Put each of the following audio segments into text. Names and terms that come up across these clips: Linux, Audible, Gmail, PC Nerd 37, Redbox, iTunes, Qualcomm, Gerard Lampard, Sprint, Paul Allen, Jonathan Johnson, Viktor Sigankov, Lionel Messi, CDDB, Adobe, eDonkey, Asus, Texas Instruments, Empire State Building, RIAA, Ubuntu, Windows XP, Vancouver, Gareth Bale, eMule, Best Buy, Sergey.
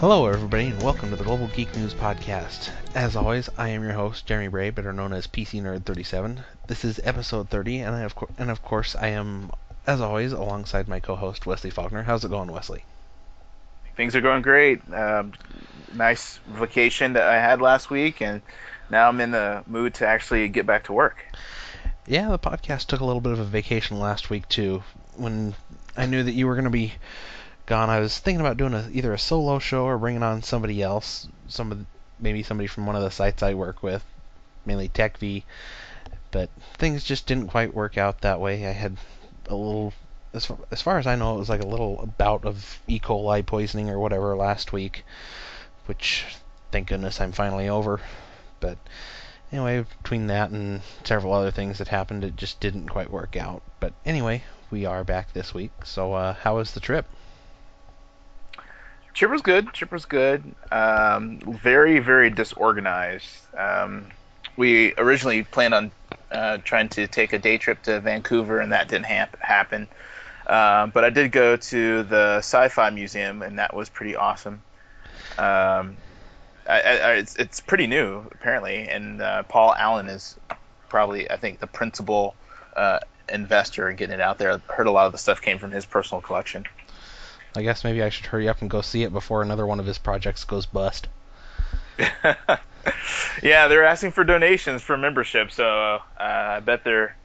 Hello everybody and welcome to the Global Geek News Podcast. As always, I am your host, Jeremy Bray, better known as PC Nerd 37. This is episode 30, and of course I am, as always, alongside my co-host, Wesley Faulkner. How's it going, Wesley? Things are going great. Nice vacation that I had last week, and now I'm in the mood to actually get back to work. Yeah, the podcast took a little bit of a vacation last week, too. When I knew that you were going to be gone, I was thinking about doing either a solo show or bringing on somebody else, maybe somebody from one of the sites I work with, mainly TechV, but things just didn't quite work out that way. I had a little, as far as I know, it was like a little bout of E. coli poisoning or whatever last week, which, thank goodness, I'm finally over. But anyway, between that and several other things that happened, it just didn't quite work out. But anyway, we are back this week. So how was the trip? Trip was good. Very, very disorganized. We originally planned on trying to take a day trip to Vancouver, and that didn't happen. But I did go to the Sci-Fi Museum, and that was pretty awesome. It's pretty new, apparently, and Paul Allen is probably, I think, the principal investor in getting it out there. I heard a lot of the stuff came from his personal collection. I guess maybe I should hurry up and go see it before another one of his projects goes bust. Yeah, they're asking for donations for membership, so I bet they're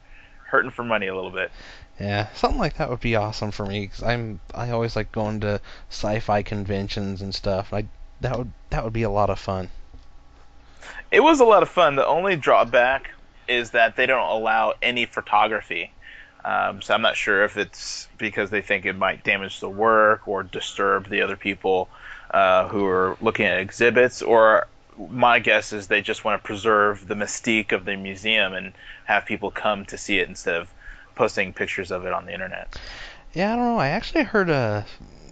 hurting for money a little bit. Yeah, something like that would be awesome for me, because I always like going to sci-fi conventions and stuff. That would be a lot of fun. It was a lot of fun. The only drawback is that they don't allow any photography. So I'm not sure if it's because they think it might damage the work or disturb the other people who are looking at exhibits, or my guess is they just want to preserve the mystique of the museum and have people come to see it instead of posting pictures of it on the internet. Yeah, I don't know. I actually heard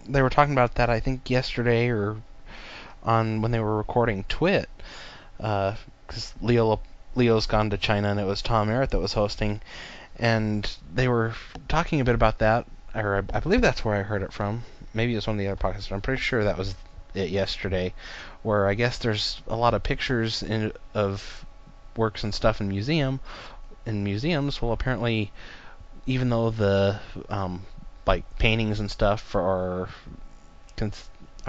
they were talking about that, I think, yesterday or on when they were recording Twit, because Leo's gone to China, and it was Tom Merritt that was hosting. And they were talking a bit about that, or I believe that's where I heard it from. Maybe it's one of the other podcasts, but I'm pretty sure that was it yesterday, where I guess there's a lot of pictures of works and stuff in museums. Well, apparently, even though the like paintings and stuff are well,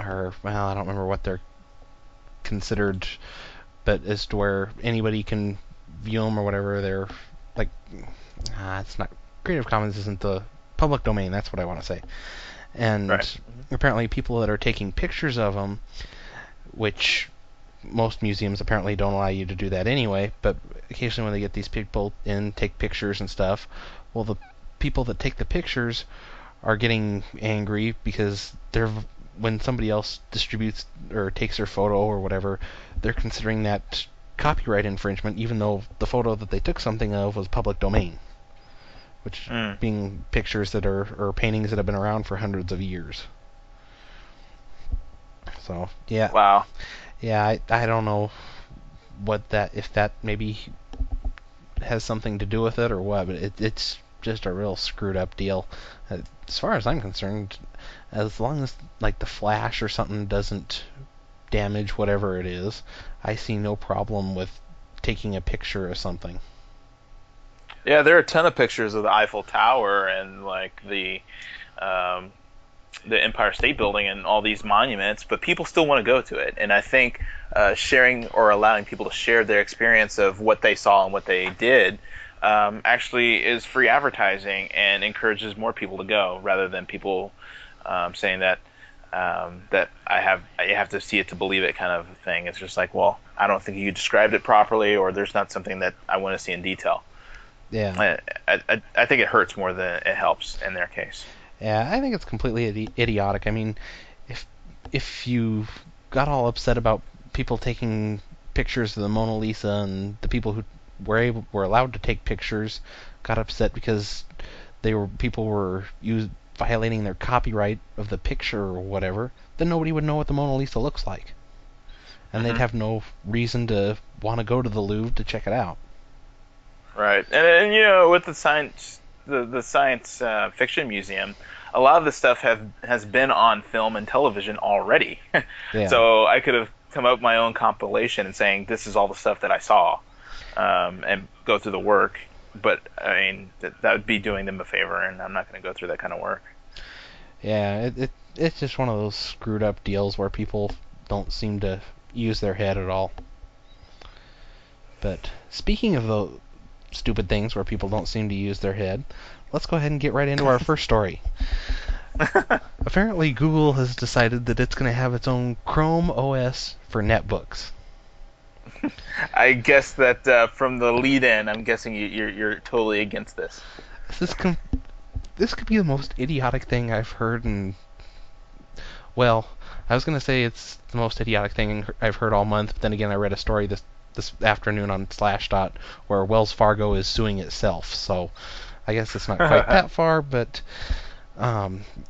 I don't remember what they're considered, but as to where anybody can view them or whatever, they're like. It's not Creative Commons isn't the public domain. That's what I want to say. And right. Apparently, people that are taking pictures of them, which most museums apparently don't allow you to do that anyway. But occasionally, when they get these people in, take pictures and stuff. Well, the people that take the pictures are getting angry because when somebody else distributes or takes their photo or whatever, they're considering that copyright infringement, even though the photo that they took something of was public domain, which being pictures that are or paintings that have been around for hundreds of years. So yeah, wow, yeah, I don't know what that, if that maybe has something to do with it or what, but it's just a real screwed up deal. As far as I'm concerned, as long as like the Flash or something doesn't damage whatever it is, I see no problem with taking a picture of something. Yeah, there are a ton of pictures of the Eiffel Tower and like the Empire State Building and all these monuments, but people still want to go to it. And I think sharing or allowing people to share their experience of what they saw and what they did actually is free advertising and encourages more people to go, rather than people saying that I have to see it to believe it kind of thing. It's just like, well, I don't think you described it properly, or there's not something that I want to see in detail. Yeah, I think it hurts more than it helps in their case. Yeah, I think it's completely idiotic. I mean, if you got all upset about people taking pictures of the Mona Lisa, and the people who were allowed to take pictures got upset because people were violating their copyright of the picture or whatever, then nobody would know what the Mona Lisa looks like. And they'd have no reason to want to go to the Louvre to check it out. Right. And you know, with the science fiction museum, a lot of this stuff has been on film and television already. Yeah. So I could have come up with my own compilation and saying this is all the stuff that I saw, and go through the work. But I mean, that would be doing them a favor, and I'm not going to go through that kind of work. Yeah, it's just one of those screwed up deals where people don't seem to use their head at all. But speaking of the stupid things where people don't seem to use their head, let's go ahead and get right into our first story. Apparently, Google has decided that it's going to have its own Chrome OS for netbooks. I guess that from the lead-in, I'm guessing you're totally against this. This could be the most idiotic thing I've heard in... Well, I was going to say it's the most idiotic thing I've heard all month, but then again I read a story this afternoon on Slashdot where Wells Fargo is suing itself, so I guess it's not quite that far, but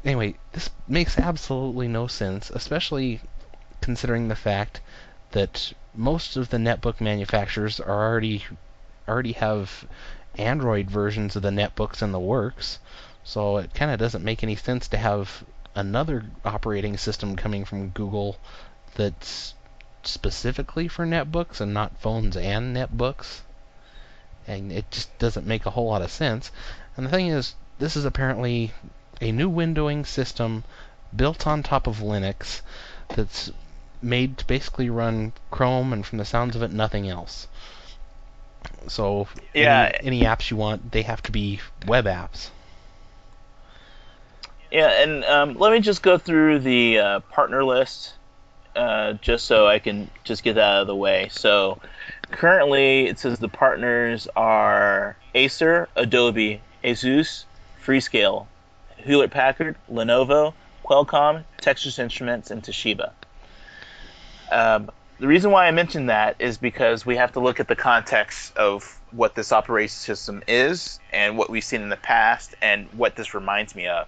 anyway, this makes absolutely no sense, especially considering the fact that most of the netbook manufacturers are already have Android versions of the netbooks in the works, so it kind of doesn't make any sense to have another operating system coming from Google that's specifically for netbooks and not phones and netbooks. And it just doesn't make a whole lot of sense. And the thing is, this is apparently a new windowing system built on top of Linux that's made to basically run Chrome and, from the sounds of it, nothing else. So yeah, any apps you want, they have to be web apps. Yeah, and let me just go through the partner list just so I can just get that out of the way. So currently it says the partners are Acer, Adobe, ASUS, Freescale, Hewlett-Packard, Lenovo, Qualcomm, Texas Instruments, and Toshiba. The reason why I mentioned that is because we have to look at the context of what this operating system is and what we've seen in the past and what this reminds me of.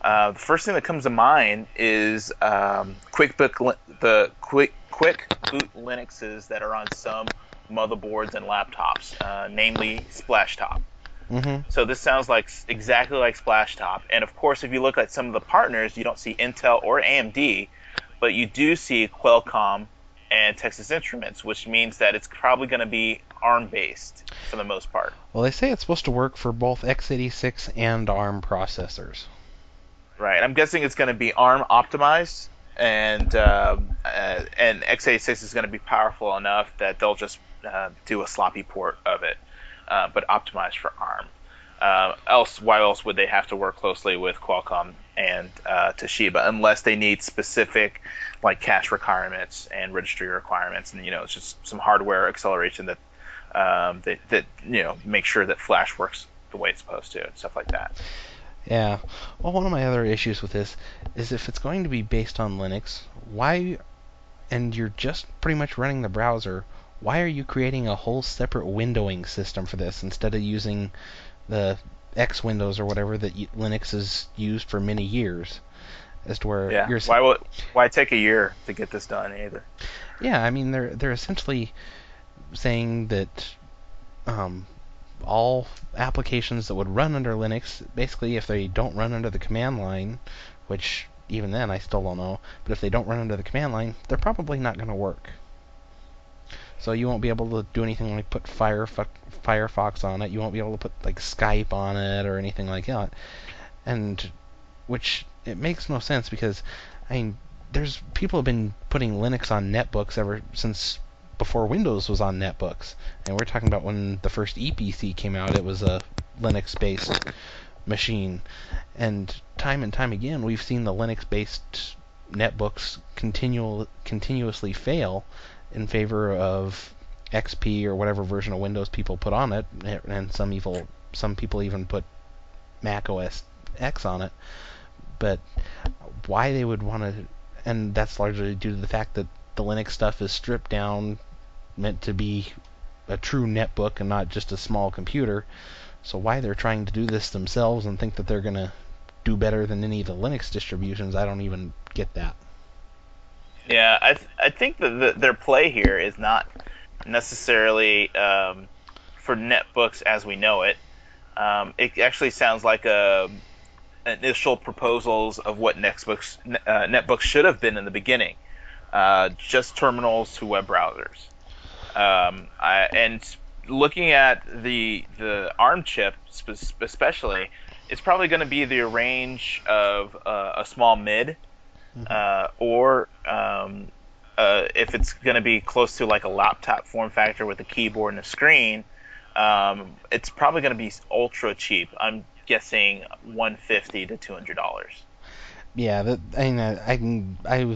The first thing that comes to mind is quick boot Linuxes that are on some motherboards and laptops, namely Splashtop. Mm-hmm. So this sounds exactly like Splashtop. And of course, if you look at some of the partners, you don't see Intel or AMD, but you do see Qualcomm and Texas Instruments, which means that it's probably going to be ARM-based for the most part. Well, they say it's supposed to work for both x86 and ARM processors. Right. I'm guessing it's going to be ARM optimized, and x86 is going to be powerful enough that they'll just do a sloppy port of it, but optimized for ARM. Why else would they have to work closely with Qualcomm and Toshiba, unless they need specific cache requirements and registry requirements, and it's just some hardware acceleration that make sure that Flash works the way it's supposed to and stuff like that. Yeah. Well, one of my other issues with this is if it's going to be based on Linux, and you're just pretty much running the browser, why are you creating a whole separate windowing system for this instead of using the X Windows or whatever that Linux has used for many years? As to where yeah. Why take a year to get this done either? Yeah, I mean they're essentially saying that. All applications that would run under Linux, basically if they don't run under the command line, which even then I still don't know, but if they don't run under the command line, they're probably not going to work. So you won't be able to do anything like put Firefox on it, you won't be able to put Skype on it or anything like that. And which, it makes no sense because, I mean, there's people have been putting Linux on netbooks ever since before Windows was on netbooks, and we're talking about when the first EPC came out, it was a Linux-based machine, and time again we've seen the Linux-based netbooks continuously fail in favor of XP or whatever version of Windows people put on it, and some people even put Mac OS X on it. But why they would want to, and that's largely due to the fact that the Linux stuff is stripped down, meant to be a true netbook and not just a small computer. So why they're trying to do this themselves and think that they're going to do better than any of the Linux distributions, I don't even get that. Yeah, I think that their play here is not necessarily for netbooks as we know it. It actually sounds like initial proposals of what netbooks should have been in the beginning, just terminals to web browsers. And looking at the ARM chip especially, it's probably going to be the range of a small mid, or if it's going to be close to like a laptop form factor with a keyboard and a screen, it's probably going to be ultra cheap. I'm guessing $150 to $200. Yeah,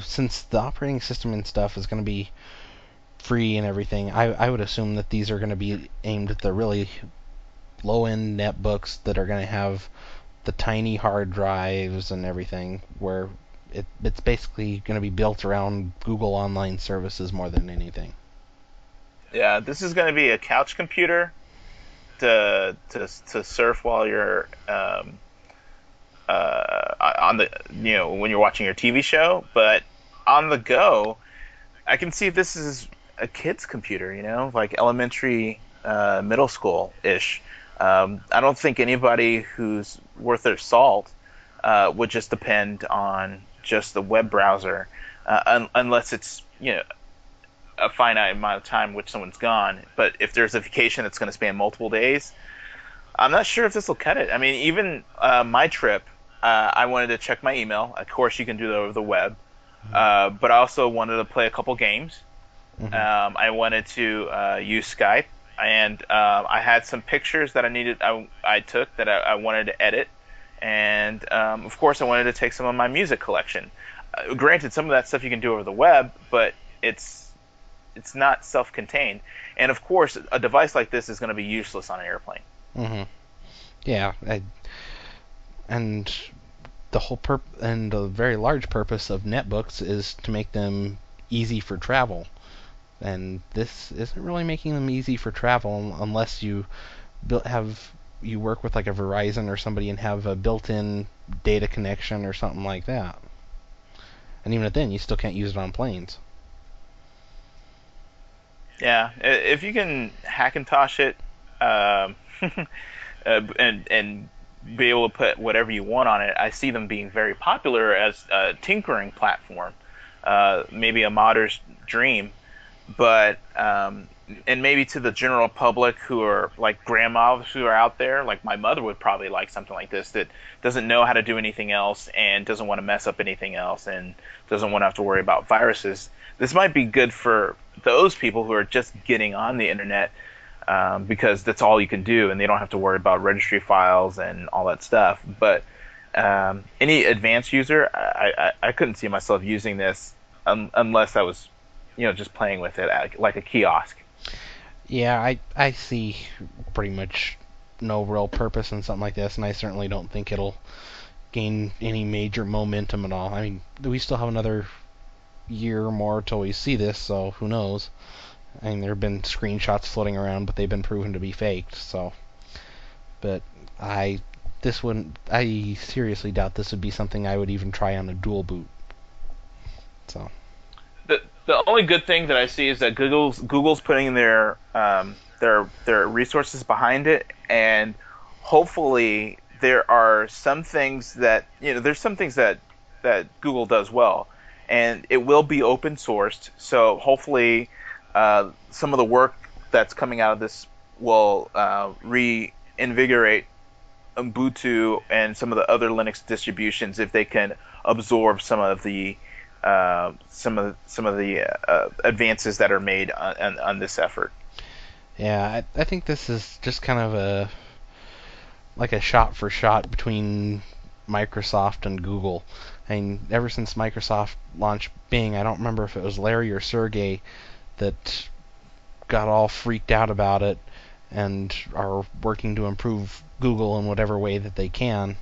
since the operating system and stuff is going to be free and everything, I would assume that these are going to be aimed at the really low-end netbooks that are going to have the tiny hard drives and everything, where it's basically going to be built around Google online services more than anything. Yeah, this is going to be a couch computer to surf while you're on the, you know, when you're watching your TV show, but on the go. I can see this is a kid's computer, you know, like elementary, middle school-ish. I don't think anybody who's worth their salt would just depend on just the web browser, unless it's, you know, a finite amount of time which someone's gone. But if there's a vacation that's going to span multiple days, I'm not sure if this will cut it. I mean, even my trip, I wanted to check my email. Of course, you can do that over the web. But I also wanted to play a couple games. I wanted to use Skype, and I had some pictures that I took that I wanted to edit, and of course I wanted to take some of my music collection. Granted, some of that stuff you can do over the web, but it's not self-contained, and of course a device like this is going to be useless on an airplane. Yeah, and the whole the very large purpose of netbooks is to make them easy for travel, and this isn't really making them easy for travel unless you work with like a Verizon or somebody and have a built-in data connection or something like that. And even then, you still can't use it on planes. Yeah, if you can Hackintosh it, and be able to put whatever you want on it. I see them being very popular as a tinkering platform, maybe a modder's dream, but and maybe to the general public who are like grandmas who are out there, like my mother would probably like something like this, that doesn't know how to do anything else and doesn't want to mess up anything else and doesn't want to have to worry about viruses. This might be good for those people who are just getting on the internet, because that's all you can do, and they don't have to worry about registry files and all that stuff. But any advanced user, I couldn't see myself using this unless I was, you know, just playing with it at, like, a kiosk. Yeah, I see pretty much no real purpose in something like this, and I certainly don't think it'll gain any major momentum at all. I mean, we still have another year or more till we see this, so who knows? I mean, there have been screenshots floating around, but they've been proven to be faked, so... But I seriously doubt this would be something I would even try on a dual boot. So... The only good thing that I see is that Google's putting their resources behind it, and hopefully there are some things that... You know, there's some things that Google does well, and it will be open-sourced, so hopefully... some of the work that's coming out of this will reinvigorate Ubuntu and some of the other Linux distributions if they can absorb some of the advances that are made on this effort. Yeah, I think this is just kind of a shot for shot between Microsoft and Google. I mean, ever since Microsoft launched Bing, I don't remember if it was Larry or Sergey that got all freaked out about it and are working to improve Google in whatever way that they can.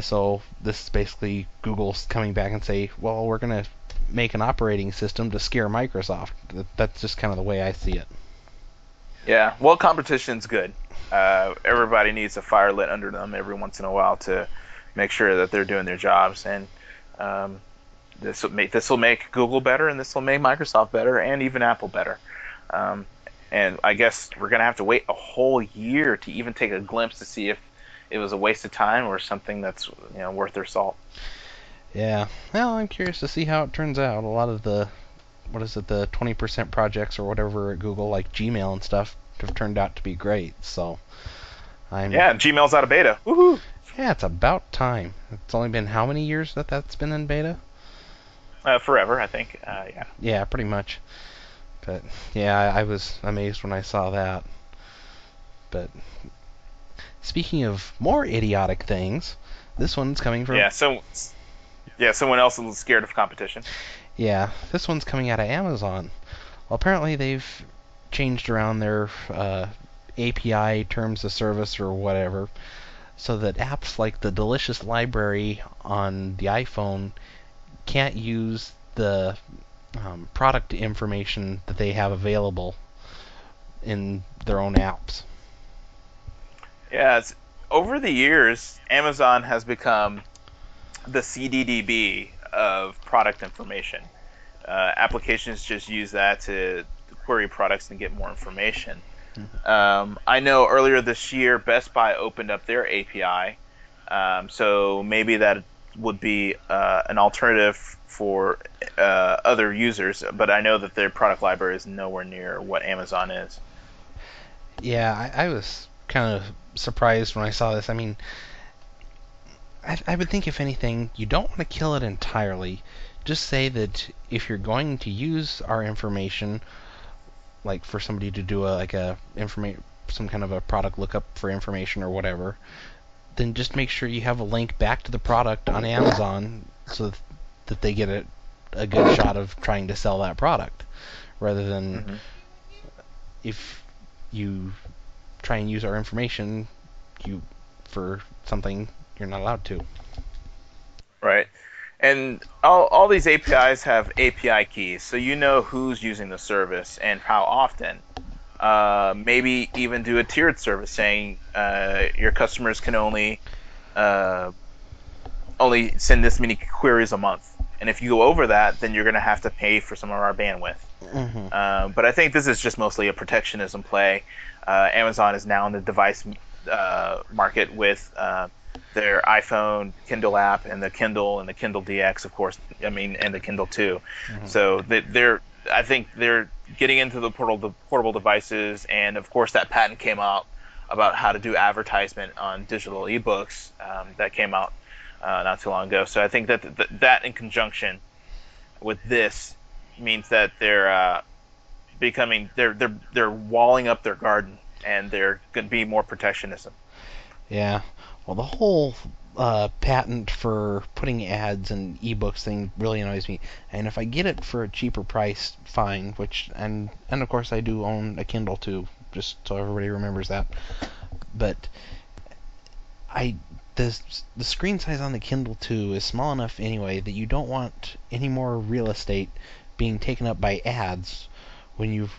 So this is basically Google's coming back and say, well, we're going to make an operating system to scare Microsoft. That's just kind of the way I see it. Yeah, well, competition's good. Everybody needs a fire lit under them every once in a while to make sure that they're doing their jobs, and This will make Google better, and this will make Microsoft better, and even Apple better. And I guess we're going to have to wait a whole year to even take a glimpse to see if it was a waste of time or something that's, you know, worth their salt. Yeah. Well, I'm curious to see how it turns out. A lot of the, what is it, the 20% projects or whatever at Google, like Gmail and stuff, have turned out to be great. So, yeah, Gmail's out of beta. Woohoo! Yeah, it's about time. It's only been how many years that that's been in beta? Forever, I think. Yeah. Yeah, pretty much. But yeah, I was amazed when I saw that. But speaking of more idiotic things, this one's coming from someone else is scared of competition. Yeah, this one's coming out of Amazon. Well, apparently they've changed around their API terms of service or whatever, so that apps like the Delicious Library on the iPhone can't use the product information that they have available in their own apps. Yeah, over the years, Amazon has become the CDDB of product information. Applications just use that to query products and get more information. Mm-hmm. I know earlier this year, Best Buy opened up their API, so maybe that would be an alternative for other users, but I know that their product library is nowhere near what Amazon is. Yeah, I was kind of surprised when I saw this. I mean, I would think, if anything, you don't want to kill it entirely. Just say that if you're going to use our information, like for somebody to do some kind of a product lookup for information or whatever, then just make sure you have a link back to the product on Amazon so that they get a good shot of trying to sell that product, rather than if you try and use our information for something you're not allowed to. Right. And all these APIs have API keys, so you know who's using the service and how often. Maybe even do a tiered service saying your customers can only send this many queries a month. And if you go over that, then you're going to have to pay for some of our bandwidth. Mm-hmm. But I think this is just mostly a protectionism play. Amazon is now in the device market with their iPhone, Kindle app, and the Kindle DX, of course. I mean, and the Kindle 2. Mm-hmm. So I think they're getting into the portable devices, and of course that patent came out about how to do advertisement on digital ebooks that came out not too long ago. So I think that that in conjunction with this means that they're they're walling up their garden, and they're going to be more protectionism. Yeah. Well, the whole patent for putting ads and ebooks thing really annoys me. And if I get it for a cheaper price, fine. And of course I do own a Kindle too, just so everybody remembers that. But the screen size on the Kindle 2 is small enough anyway that you don't want any more real estate being taken up by ads when you've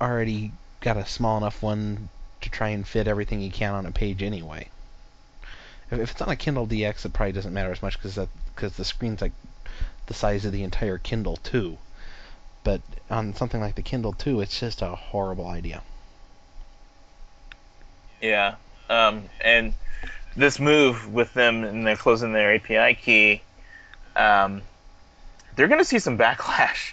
already got a small enough one to try and fit everything you can on a page anyway. If it's on a Kindle DX, it probably doesn't matter as much because the screen's like the size of the entire Kindle 2. But on something like the Kindle 2, it's just a horrible idea. Yeah, and this move with them and they're closing their API key, they're going to see some backlash,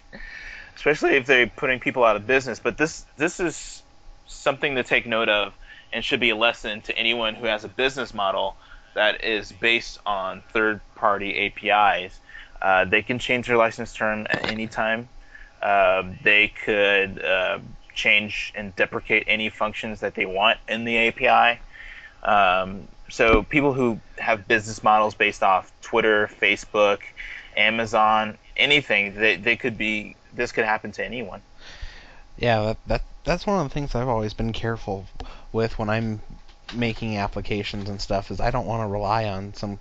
especially if they're putting people out of business. But this is something to take note of and should be a lesson to anyone who has a business model that is based on third-party APIs. They can change their license term at any time. They could change and deprecate any functions that they want in the API. So people who have business models based off Twitter, Facebook, Amazon, anything, this could happen to anyone. Yeah, that's one of the things I've always been careful with when I'm making applications and stuff, is I don't want to rely on some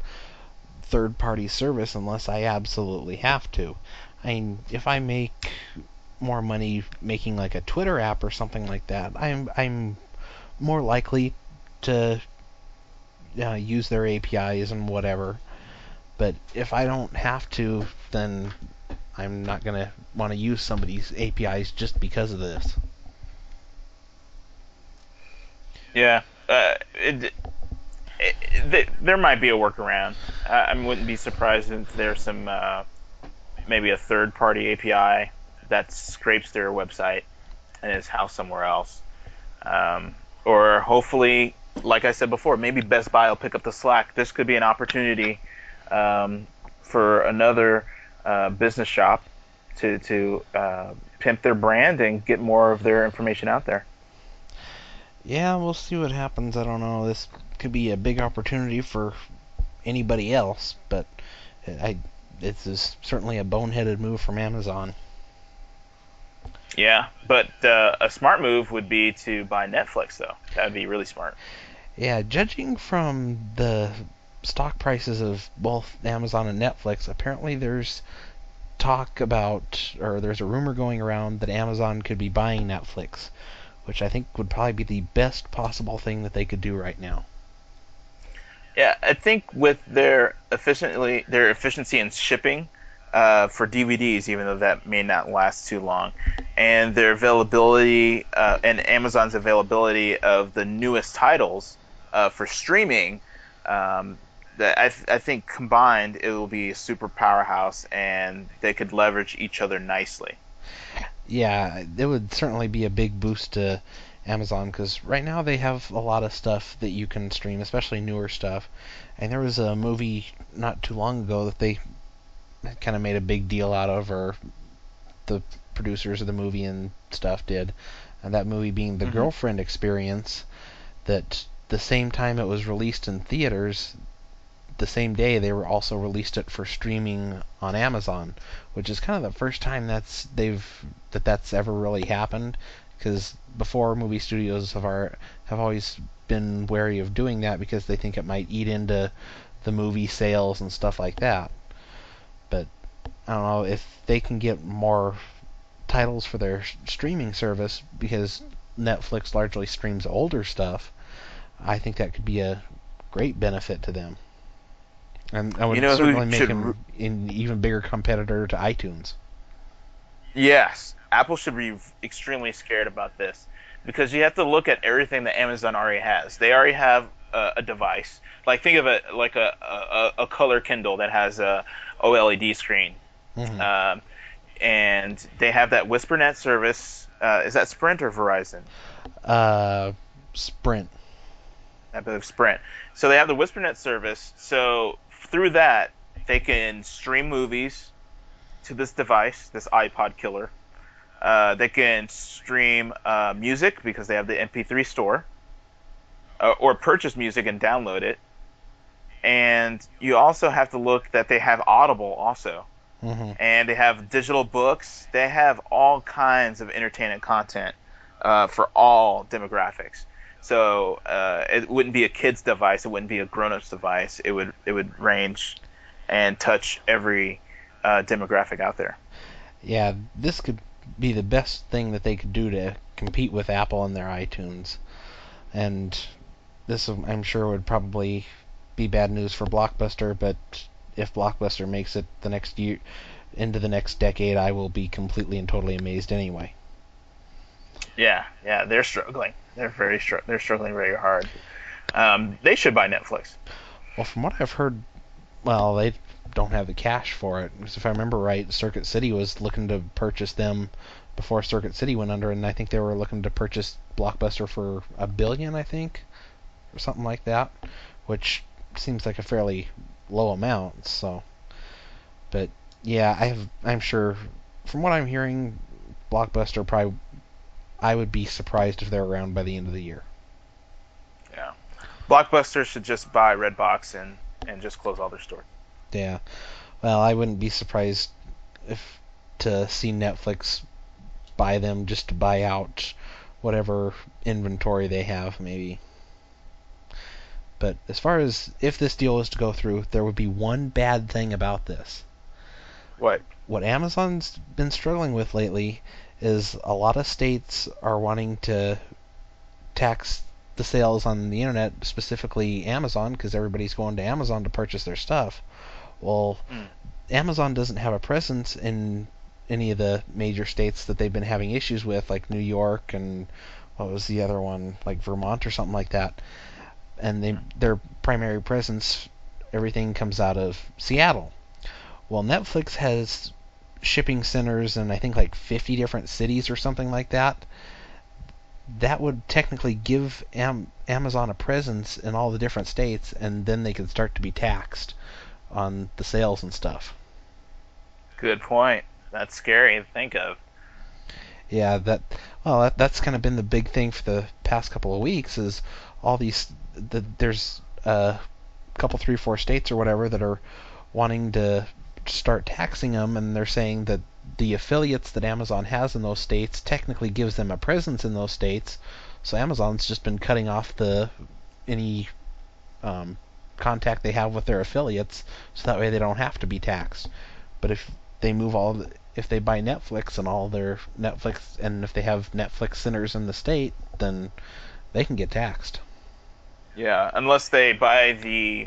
third-party service unless I absolutely have to. I mean, if I make more money making like a Twitter app or something like that, I'm more likely to use their APIs and whatever. But if I don't have to, then I'm not going to want to use somebody's APIs just because of this. Yeah, There might be a workaround. I wouldn't be surprised if there's some maybe a third-party API that scrapes their website and is housed somewhere else. Or hopefully, like I said before, maybe Best Buy will pick up the slack. This could be an opportunity for another business shop to pimp their brand and get more of their information out there. Yeah, we'll see what happens. I don't know. This could be a big opportunity for anybody else, but this is certainly a boneheaded move from Amazon. Yeah, but a smart move would be to buy Netflix, though. That would be really smart. Yeah, judging from the stock prices of both Amazon and Netflix, apparently there's talk about, or there's a rumor going around that Amazon could be buying Netflix, which I think would probably be the best possible thing that they could do right now. Yeah, I think with their efficiency in shipping for DVDs, even though that may not last too long, and their availability and Amazon's availability of the newest titles for streaming, that I think combined it will be a super powerhouse, and they could leverage each other nicely. Yeah, it would certainly be a big boost to Amazon, because right now they have a lot of stuff that you can stream, especially newer stuff. And there was a movie not too long ago that they kind of made a big deal out of, or the producers of the movie and stuff did. And that movie being The Girlfriend Experience, that the same time it was released in theaters, the same day they were also released it for streaming on Amazon, which is kind of the first time that's ever really happened, because before movie studios have always been wary of doing that because they think it might eat into the movie sales and stuff like that. But I don't know if they can get more titles for their streaming service, because Netflix largely streams older stuff. I think that could be a great benefit to them. And I would certainly make them an even bigger competitor to iTunes. Yes, Apple should be extremely scared about this, because you have to look at everything that Amazon already has. They already have a device. Like, think of it like a color Kindle that has a OLED screen, and they have that WhisperNet service. Is that Sprint or Verizon? Sprint. I believe Sprint. So they have the WhisperNet service. So through that, they can stream movies to this device, this iPod killer. They can stream music, because they have the MP3 store, or purchase music and download it. And you also have to look that they have Audible also. And they have digital books. They have all kinds of entertainment content for all demographics. So it wouldn't be a kid's device. It wouldn't be a grown-up's device. It would range and touch every demographic out there. Yeah, this could be the best thing that they could do to compete with Apple and their iTunes. And this, I'm sure, would probably be bad news for Blockbuster, but if Blockbuster makes it the next year, into the next decade, I will be completely and totally amazed anyway. Yeah, they're struggling. They're struggling very hard. They should buy Netflix. Well, from what I've heard, they don't have the cash for it. Because if I remember right, Circuit City was looking to purchase them before Circuit City went under, and I think they were looking to purchase Blockbuster for $1 billion, I think, or something like that, which seems like a fairly low amount. So, but yeah, I'm sure from what I'm hearing, Blockbuster probably. I would be surprised if they're around by the end of the year. Yeah. Blockbuster should just buy Redbox and just close all their stores. Yeah. Well, I wouldn't be surprised to see Netflix buy them just to buy out whatever inventory they have, maybe. But as far as if this deal was to go through, there would be one bad thing about this. What? What Amazon's been struggling with lately is a lot of states are wanting to tax the sales on the internet, specifically Amazon, because everybody's going to Amazon to purchase their stuff. Well, Amazon doesn't have a presence in any of the major states that they've been having issues with, like New York and what was the other one, like Vermont or something like that. and their primary presence, everything comes out of Seattle. Well, Netflix has shipping centers in I think like 50 different cities or something like that. That would technically give Amazon a presence in all the different states, and then they could start to be taxed on the sales and stuff. Good point. That's scary to think of. Yeah, that's kind of been the big thing for the past couple of weeks is all these. There's a couple, three, four states or whatever that are wanting to start taxing them, and they're saying that the affiliates that Amazon has in those states technically gives them a presence in those states. So Amazon's just been cutting off any contact they have with their affiliates, so that way they don't have to be taxed. But if they buy Netflix and all their Netflix, and if they have Netflix centers in the state, then they can get taxed. Yeah, unless they buy the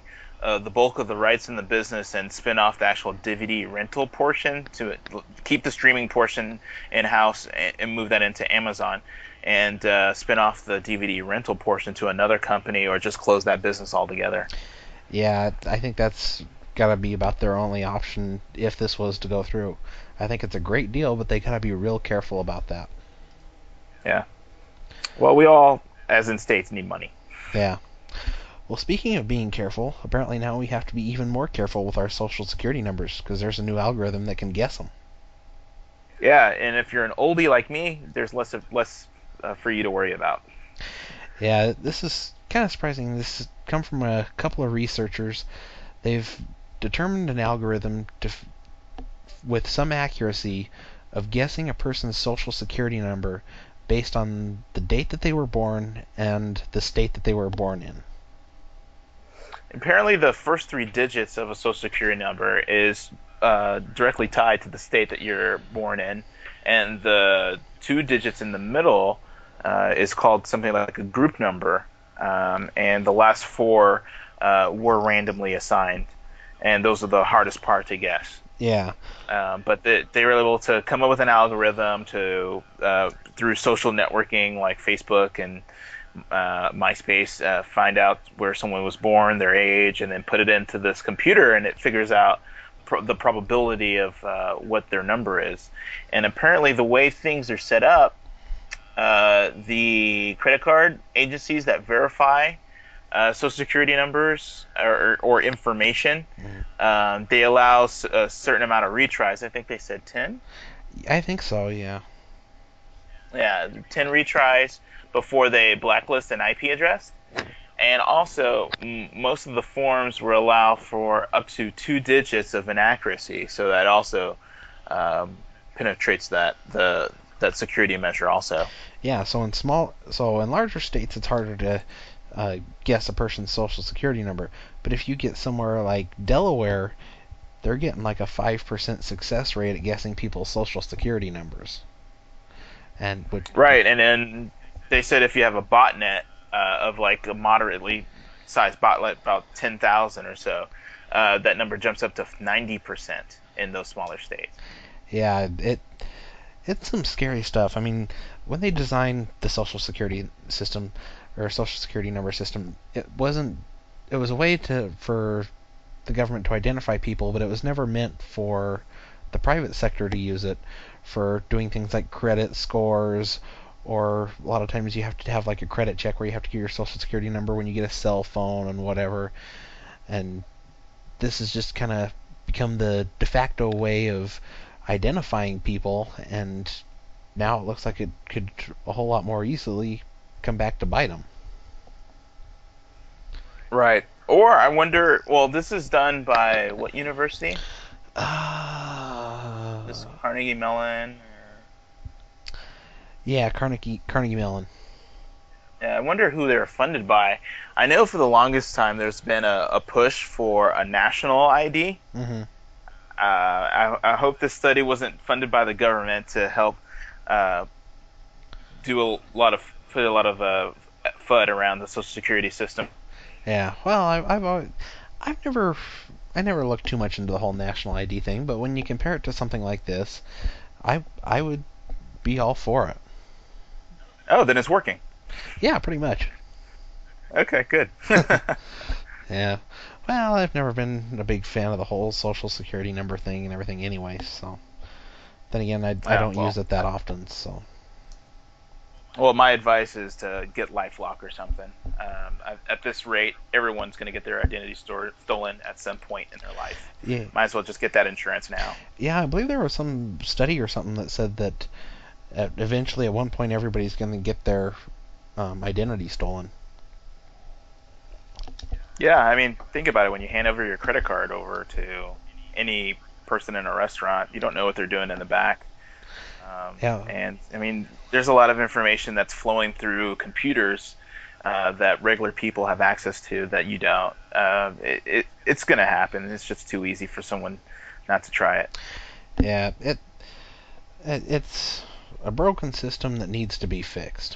bulk of the rights in the business and spin off the actual DVD rental portion to keep the streaming portion in-house and move that into Amazon, and spin off the DVD rental portion to another company, or just close that business altogether. Yeah, I think that's got to be about their only option if this was to go through. I think it's a great deal, but they got to be real careful about that. Yeah. Well, we all, as in states, need money. Yeah. Well, speaking of being careful, apparently now we have to be even more careful with our social security numbers, because there's a new algorithm that can guess them. Yeah, and if you're an oldie like me, there's less for you to worry about. Yeah, this is kind of surprising. This has come from a couple of researchers. They've determined an algorithm with some accuracy of guessing a person's social security number based on the date that they were born and the state that they were born in. Apparently, the first three digits of a social security number is directly tied to the state that you're born in, and the two digits in the middle is called something like a group number, and the last four were randomly assigned, and those are the hardest part to guess. Yeah. But they were able to come up with an algorithm to through social networking like Facebook and MySpace, find out where someone was born, their age, and then put it into this computer, and it figures out the probability of what their number is. And apparently the way things are set up, the credit card agencies that verify social security numbers or information, they allow a certain amount of retries. I think they said 10? I think so, yeah. Yeah, 10 retries before they blacklist an IP address. And also, most of the forms will allow for up to two digits of inaccuracy, so that also penetrates that security measure also. Yeah, so in larger states it's harder to guess a person's social security number, but if you get somewhere like Delaware, they're getting like a 5% success rate at guessing people's social security numbers. Right, and then they said if you have a botnet of like a moderately sized botnet, about 10,000 or so, that number jumps up to 90% in those smaller states. Yeah, it's some scary stuff. I mean, when they designed the social security system or social security number system, it was a way for the government to identify people, but it was never meant for the private sector to use it for doing things like credit scores, or a lot of times you have to have like a credit check where you have to give your social security number when you get a cell phone and whatever. And this has just kind of become the de facto way of identifying people, and now it looks like it could a whole lot more easily come back to bite them. Right. Or I wonder, well, this is done by what university? Is Carnegie Mellon? Yeah, Carnegie Mellon. Yeah, I wonder who they're funded by. I know for the longest time there's been a push for a national ID. Mm-hmm. I hope this study wasn't funded by the government to help put a lot of FUD around the social security system. Yeah, well, I never looked too much into the whole national ID thing, but when you compare it to something like this, I would be all for it. Oh, then it's working. Yeah, pretty much. Okay, good. Yeah. Well, I've never been a big fan of the whole social security number thing and everything anyway, so. Then again, I don't use it that often, so. Well, my advice is to get LifeLock or something. At this rate, everyone's going to get their identity stolen at some point in their life. Yeah. Might as well just get that insurance now. Yeah, I believe there was some study or something that said that eventually, at one point, everybody's going to get their identity stolen. Yeah, I mean, think about it. When you hand over your credit card over to any person in a restaurant, you don't know what they're doing in the back. Yeah. And, I mean, there's a lot of information that's flowing through computers that regular people have access to that you don't. It's going to happen. It's just too easy for someone not to try it. Yeah, it's a broken system that needs to be fixed.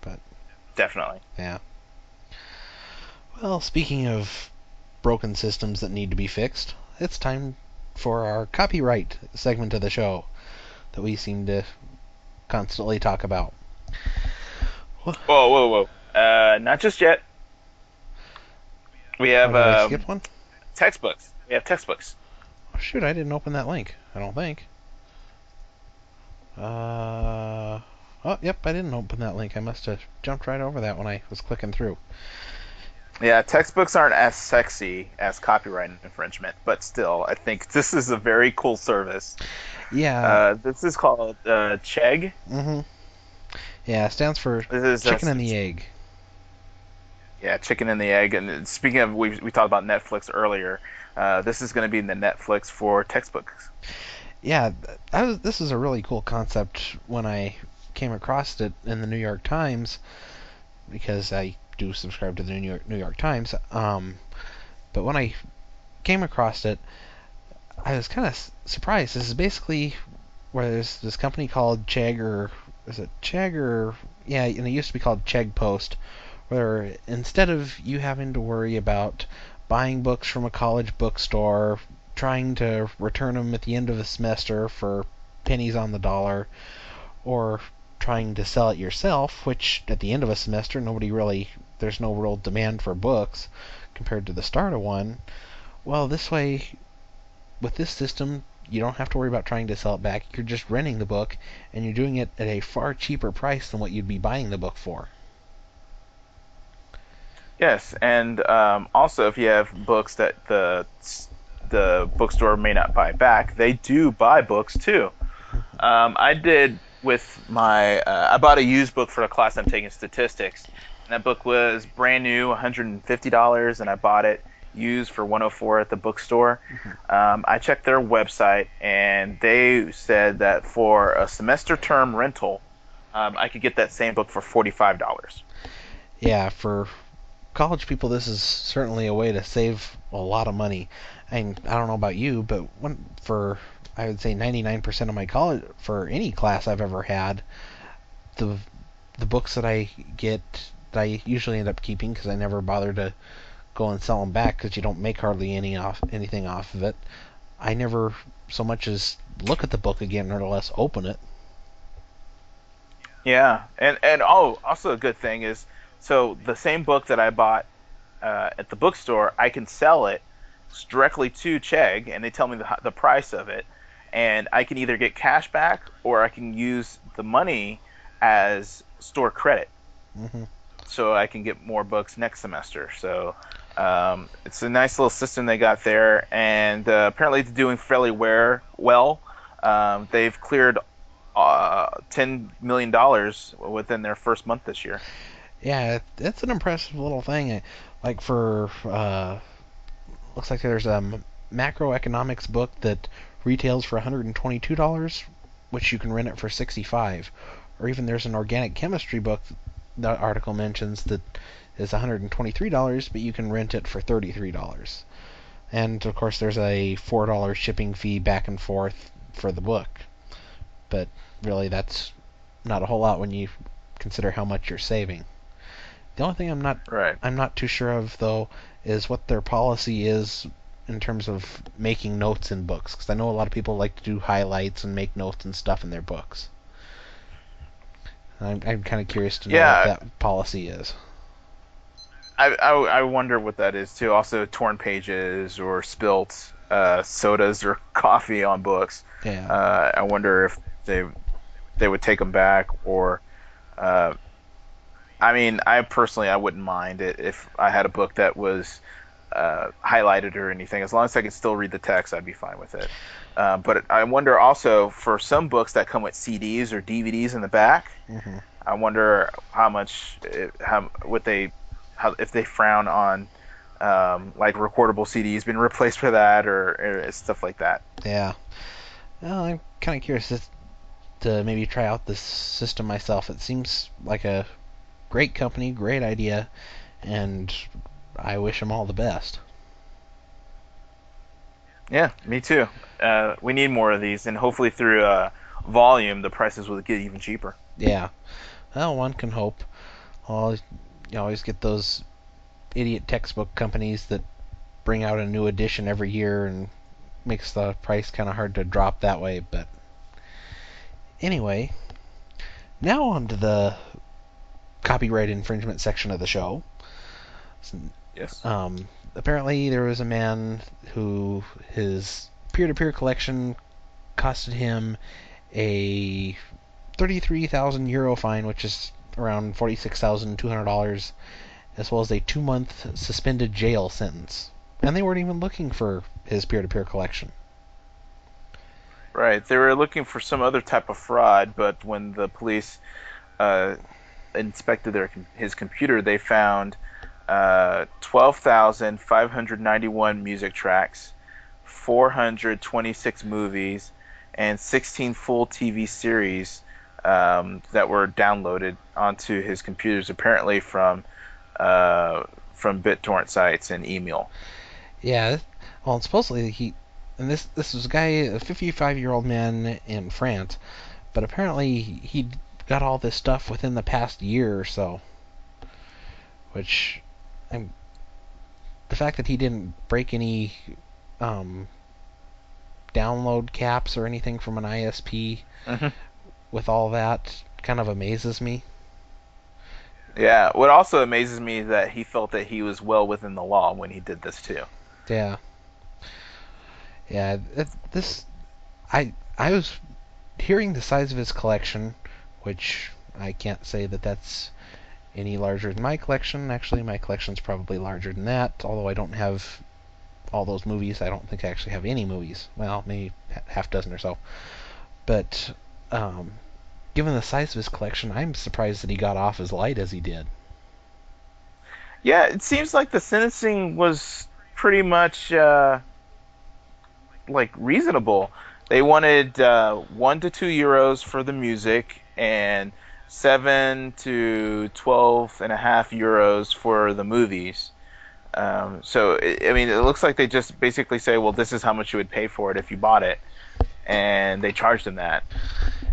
But definitely. Yeah. Well, speaking of broken systems that need to be fixed, it's time for our copyright segment of the show that we seem to constantly talk about. Whoa. Not just yet. We have skip one? Textbooks. We have textbooks. Oh, shoot, I didn't open that link, I don't think. Oh, yep, I didn't open that link. I must have jumped right over that when I was clicking through. Yeah, textbooks aren't as sexy as copyright infringement, but still, I think this is a very cool service. Yeah. This is called Chegg. Mm-hmm. Yeah, it stands for Chicken and the Egg. Yeah, Chicken and the Egg. And speaking of, we talked about Netflix earlier. This is going to be the Netflix for textbooks. Yeah, this is a really cool concept when I came across it in the New York Times, because I do subscribe to the New York Times, but when I came across it, I was kind of surprised. This is basically where there's this company called Chegg, or is it Chegg, or yeah, and it used to be called Chegg Post, where instead of you having to worry about buying books from a college bookstore, trying to return them at the end of a semester for pennies on the dollar, or trying to sell it yourself, which at the end of a semester there's no real demand for books compared to the start of one. Well, this way, with this system, you don't have to worry about trying to sell it back. You're just renting the book, and you're doing it at a far cheaper price than what you'd be buying the book for. Yes, and also if you have books that the bookstore may not buy back, they do buy books too. I did. With my, I bought a used book for a class I'm taking statistics, and that book was brand new, $150, and I bought it used for $104 at the bookstore. Mm-hmm. I checked their website, and they said that for a semester term rental, I could get that same book for $45. Yeah, for college people, this is certainly a way to save a lot of money. And I don't know about you, but I would say 99% of my college, for any class I've ever had, the books that I get, that I usually end up keeping because I never bother to go and sell them back because you don't make hardly anything off of it. I never so much as look at the book again, or less open it. Yeah, and also a good thing is, so the same book that I bought at the bookstore, I can sell it directly to Chegg, and they tell me the price of it. And I can either get cash back, or I can use the money as store credit. Mm-hmm. So I can get more books next semester. So it's a nice little system they got there, and apparently it's doing fairly well. They've cleared $10 million within their first month this year. Yeah, it's an impressive little thing. Like for, looks like there's a macroeconomics book that retails for $122, which you can rent it for $65. Or even there's an organic chemistry book that article mentions that is $123, but you can rent it for $33. And of course there's a $4 shipping fee back and forth for the book. But really that's not a whole lot when you consider how much you're saving. The only thing I'm not too sure of though is what their policy is in terms of making notes in books, because I know a lot of people like to do highlights and make notes and stuff in their books. I'm kind of curious to know what that policy is. I wonder what that is too. Also, torn pages or spilt sodas or coffee on books. Yeah. I wonder if they would take them back, or I mean, I personally, I wouldn't mind it if I had a book that was highlighted or anything. As long as I could still read the text, I'd be fine with it. But I wonder also for some books that come with CDs or DVDs in the back. Mm-hmm. I wonder how much if they frown on like recordable CDs being replaced for that, or stuff like that. Yeah. Well, I'm kind of curious to maybe try out this system myself. It seems like a great company, great idea, and I wish them all the best. Yeah, me too. We need more of these, and hopefully through volume, the prices will get even cheaper. Yeah. Well, one can hope. You always get those idiot textbook companies that bring out a new edition every year and makes the price kind of hard to drop that way. But anyway, now on to the copyright infringement section of the show. Yes. Apparently there was a man who his peer-to-peer collection costed him a €33,000 fine, which is around $46,200, as well as a 2-month suspended jail sentence. And they weren't even looking for his peer-to-peer collection. Right. They were looking for some other type of fraud, but when the police inspected his computer, they found 12,591 music tracks, 426 movies, and 16 full TV series that were downloaded onto his computers, apparently from BitTorrent sites and email. Yeah, well, and supposedly this was a guy, a 55-year-old man in France, but apparently he got all this stuff within the past year or so, which the fact that he didn't break any download caps or anything from an ISP with all that kind of amazes me. Yeah, what also amazes me is that he felt that he was well within the law when he did this too. Yeah. Yeah, I was hearing the size of his collection, which I can't say that that's any larger than my collection. Actually, my collection's probably larger than that, although I don't have all those movies. I don't think I actually have any movies. Well, maybe half dozen or so. But given the size of his collection, I'm surprised that he got off as light as he did. Yeah, it seems like the sentencing was pretty much like reasonable. They wanted 1 to 2 euros for the music and 7 to 12.5 euros for the movies. I mean, it looks like they just basically say, well, this is how much you would pay for it if you bought it, and they charged him that.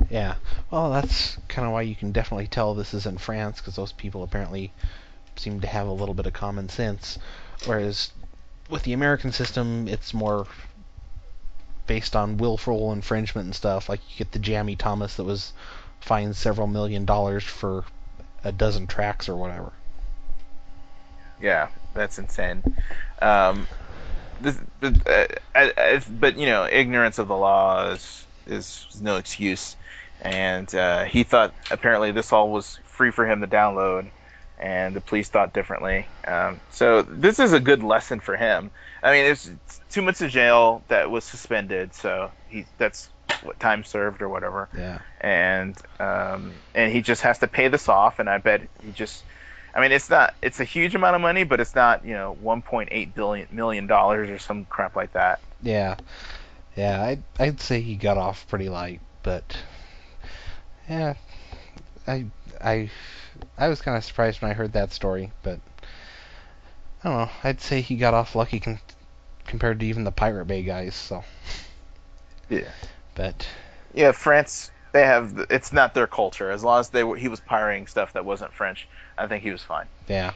Yeah, well, that's kind of why you can definitely tell this is in France, because those people apparently seem to have a little bit of common sense, whereas with the American system, it's more based on willful infringement and stuff. Like, you get the Jammy Thomas that was fined several $1,000,000 for a dozen tracks or whatever. Yeah, that's insane. But you know, ignorance of the law is no excuse, and he thought apparently this all was free for him to download, and the police thought differently. So this is a good lesson for him. I mean, it's 2 months of jail that was suspended, so that's what time served or whatever. Yeah. And he just has to pay this off, and I bet he just. I mean, it's a huge amount of money, but it's not, you know, $1.8 million or some crap like that. Yeah. Yeah, I'd say he got off pretty light, but yeah. I was kind of surprised when I heard that story, but I don't know. I'd say he got off lucky compared to even the Pirate Bay guys, so. Yeah. But yeah, France, they have, it's not their culture. As long as he was pirating stuff that wasn't French, I think he was fine. Yeah.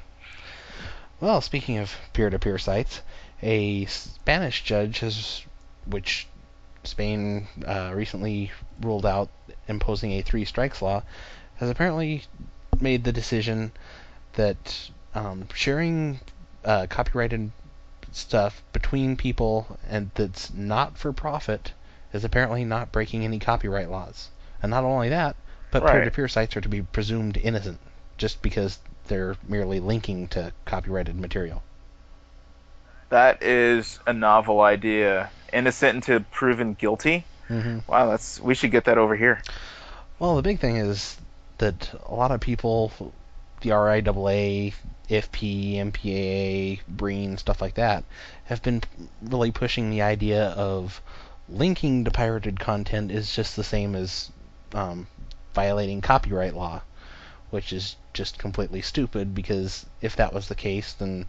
Well, speaking of peer-to-peer sites, a Spanish judge which Spain recently ruled out imposing a 3 strikes law, has apparently made the decision that sharing copyrighted stuff between people and that's not for profit is apparently not breaking any copyright laws. And not only that, but peer-to-peer sites are to be presumed innocent just because they're merely linking to copyrighted material. That is a novel idea. Innocent until proven guilty? Mm-hmm. Wow, we should get that over here. Well, the big thing is that a lot of people, the RIAA, IFP, MPAA, BREEN, stuff like that, have been really pushing the idea of linking to pirated content is just the same as violating copyright law, which is just completely stupid, because if that was the case, then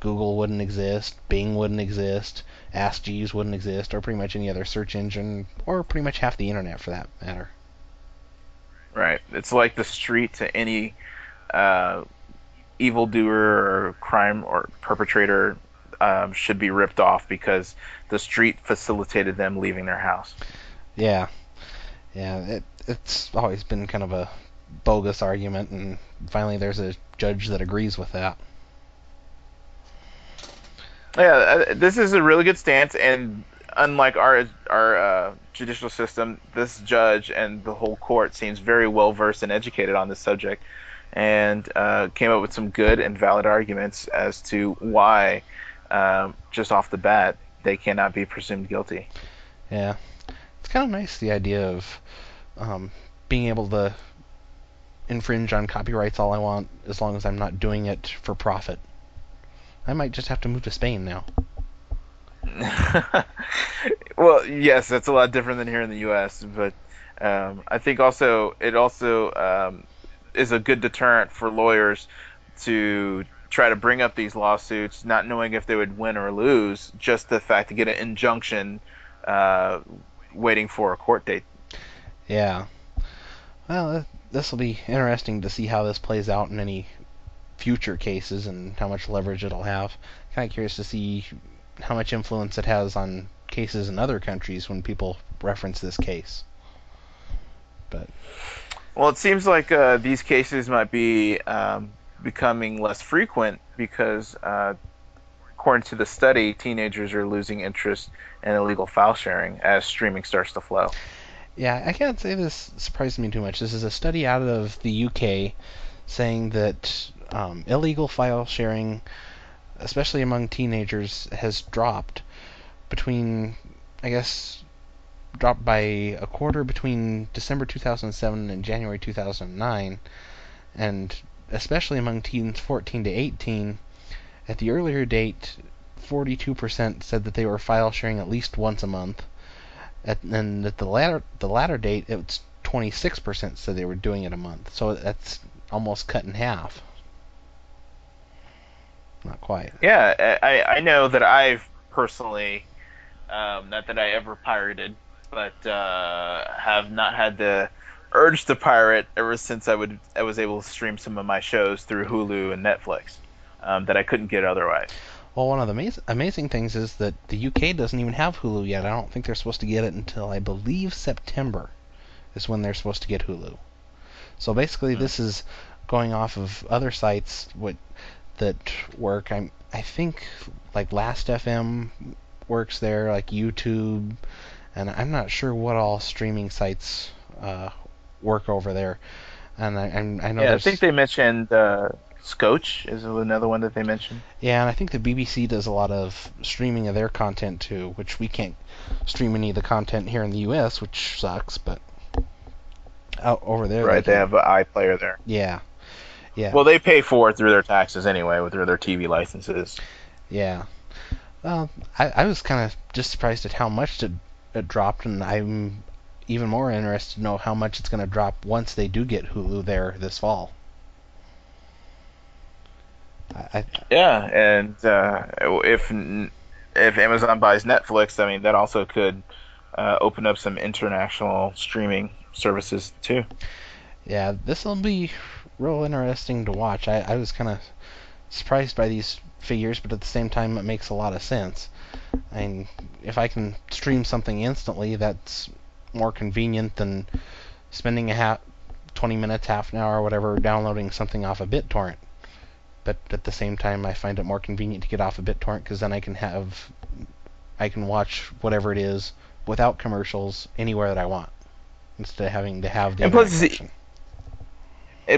Google wouldn't exist, Bing wouldn't exist, Ask Jeeves wouldn't exist, or pretty much any other search engine, or pretty much half the internet for that matter. Right. It's like the street to any evildoer or crime or perpetrator should be ripped off because the street facilitated them leaving their house. Yeah. Yeah, it's always been kind of a bogus argument, and finally there's a judge that agrees with that. Yeah, this is a really good stance, and unlike our judicial system, this judge and the whole court seems very well-versed and educated on this subject, and came up with some good and valid arguments as to why, just off the bat, they cannot be presumed guilty. Yeah. It's kind of nice, the idea of being able to infringe on copyrights all I want as long as I'm not doing it for profit. I might just have to move to Spain now. Well, yes, that's a lot different than here in the U.S., but I think also it also is a good deterrent for lawyers to try to bring up these lawsuits, not knowing if they would win or lose, just the fact to get an injunction waiting for a court date. Yeah. Well, this will be interesting to see how this plays out in any future cases and how much leverage it'll have. Kind of curious to see how much influence it has on cases in other countries when people reference this case. But well, it seems like these cases might be becoming less frequent because according to the study, teenagers are losing interest in illegal file sharing as streaming starts to flow. Yeah, I can't say this surprised me too much. This is a study out of the UK saying that illegal file sharing, especially among teenagers, has dropped between, I guess, dropped by a quarter between December 2007 and January 2009, and especially among teens 14 to 18, at the earlier date, 42% said that they were file sharing at least once a month, and at the latter date, it's 26% said they were doing it a month. So that's almost cut in half. Not quite. Yeah, I know that I've personally, not that I ever pirated, but have not had the urge to pirate ever since I was able to stream some of my shows through Hulu and Netflix that I couldn't get otherwise. Well, one of the amazing things is that the UK doesn't even have Hulu yet. I don't think they're supposed to get it until, I believe, September is when they're supposed to get Hulu. So basically this is going off of other sites that work. I think like Last.fm works there, like YouTube, and I'm not sure what all streaming sites work over there. And I know. Yeah, I think they mentioned Scotch is another one that they mentioned. Yeah, and I think the BBC does a lot of streaming of their content too, which we can't stream any of the content here in the U.S., which sucks. But out over there, right? They have an iPlayer there. Yeah. Yeah. Well, they pay for it through their taxes anyway, through their TV licenses. Yeah. Well, I was kind of just surprised at how much it dropped, and I'm even more interested to know how much it's going to drop once they do get Hulu there this fall. Yeah, and if Amazon buys Netflix, I mean, that also could open up some international streaming services too. Yeah, this will be real interesting to watch. I was kind of surprised by these figures, but at the same time it makes a lot of sense. I mean, if I can stream something instantly, that's more convenient than spending 20 minutes, half an hour, or whatever, downloading something off of BitTorrent. but at the same time I find it more convenient to get off of BitTorrent, because then I can watch whatever it is without commercials anywhere that I want, instead of having to have the internet connection.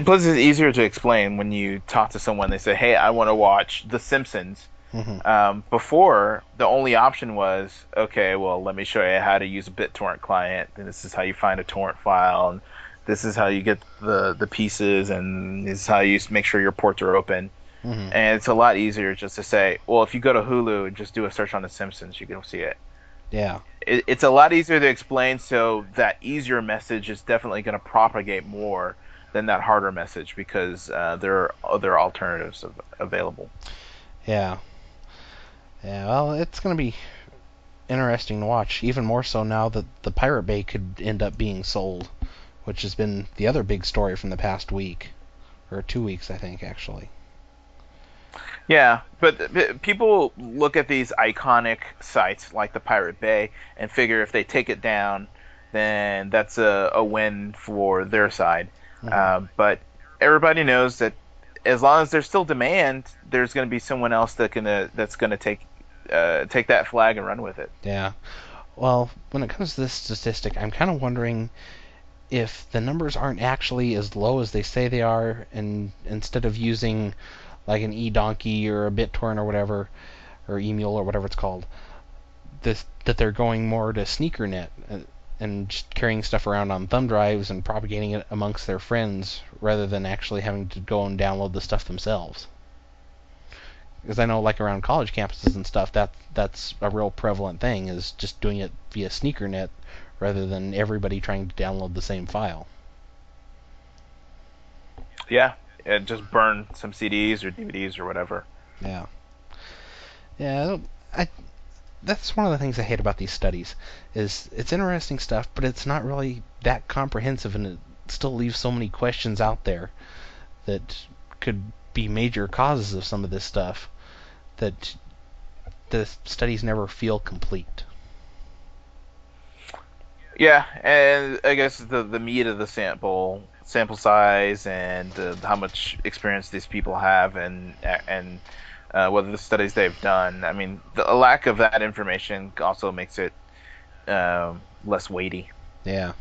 Plus, it's easier to explain when you talk to someone. They say, "Hey, I want to watch The Simpsons." Mm-hmm. Before, the only option was, "Okay, well, let me show you how to use a BitTorrent client, and this is how you find a torrent file, and this is how you get the pieces, and this is how you make sure your ports are open." Mm-hmm. And it's a lot easier just to say, "Well, if you go to Hulu and just do a search on The Simpsons, you can see it." Yeah, it's a lot easier to explain. So that easier message is definitely going to propagate more than that harder message, because there are other alternatives available. Yeah. Well, it's going to be interesting to watch, even more so now that the Pirate Bay could end up being sold, which has been the other big story from the past week, or 2 weeks, I think, actually. Yeah, but people look at these iconic sites like the Pirate Bay and figure if they take it down, then that's a win for their side. But everybody knows that as long as there's still demand, there's going to be someone else that's going to take that flag and run with it. Yeah. Well, when it comes to this statistic, I'm kind of wondering if the numbers aren't actually as low as they say they are, and instead of using like an eDonkey or a BitTorrent or whatever, or eMule or whatever it's called, that they're going more to SneakerNet. And just carrying stuff around on thumb drives and propagating it amongst their friends, rather than actually having to go and download the stuff themselves. Because I know, like around college campuses and stuff, that's a real prevalent thing, is just doing it via SneakerNet, rather than everybody trying to download the same file. Yeah, and just burn some CDs or DVDs or whatever. Yeah. That's one of the things I hate about these studies, is it's interesting stuff, but it's not really that comprehensive, and it still leaves so many questions out there that could be major causes of some of this stuff, that the studies never feel complete. Yeah, and I guess the meat of the sample size, and how much experience these people have, and whether the studies they've done. I mean, the lack of that information also makes it less weighty. Yeah.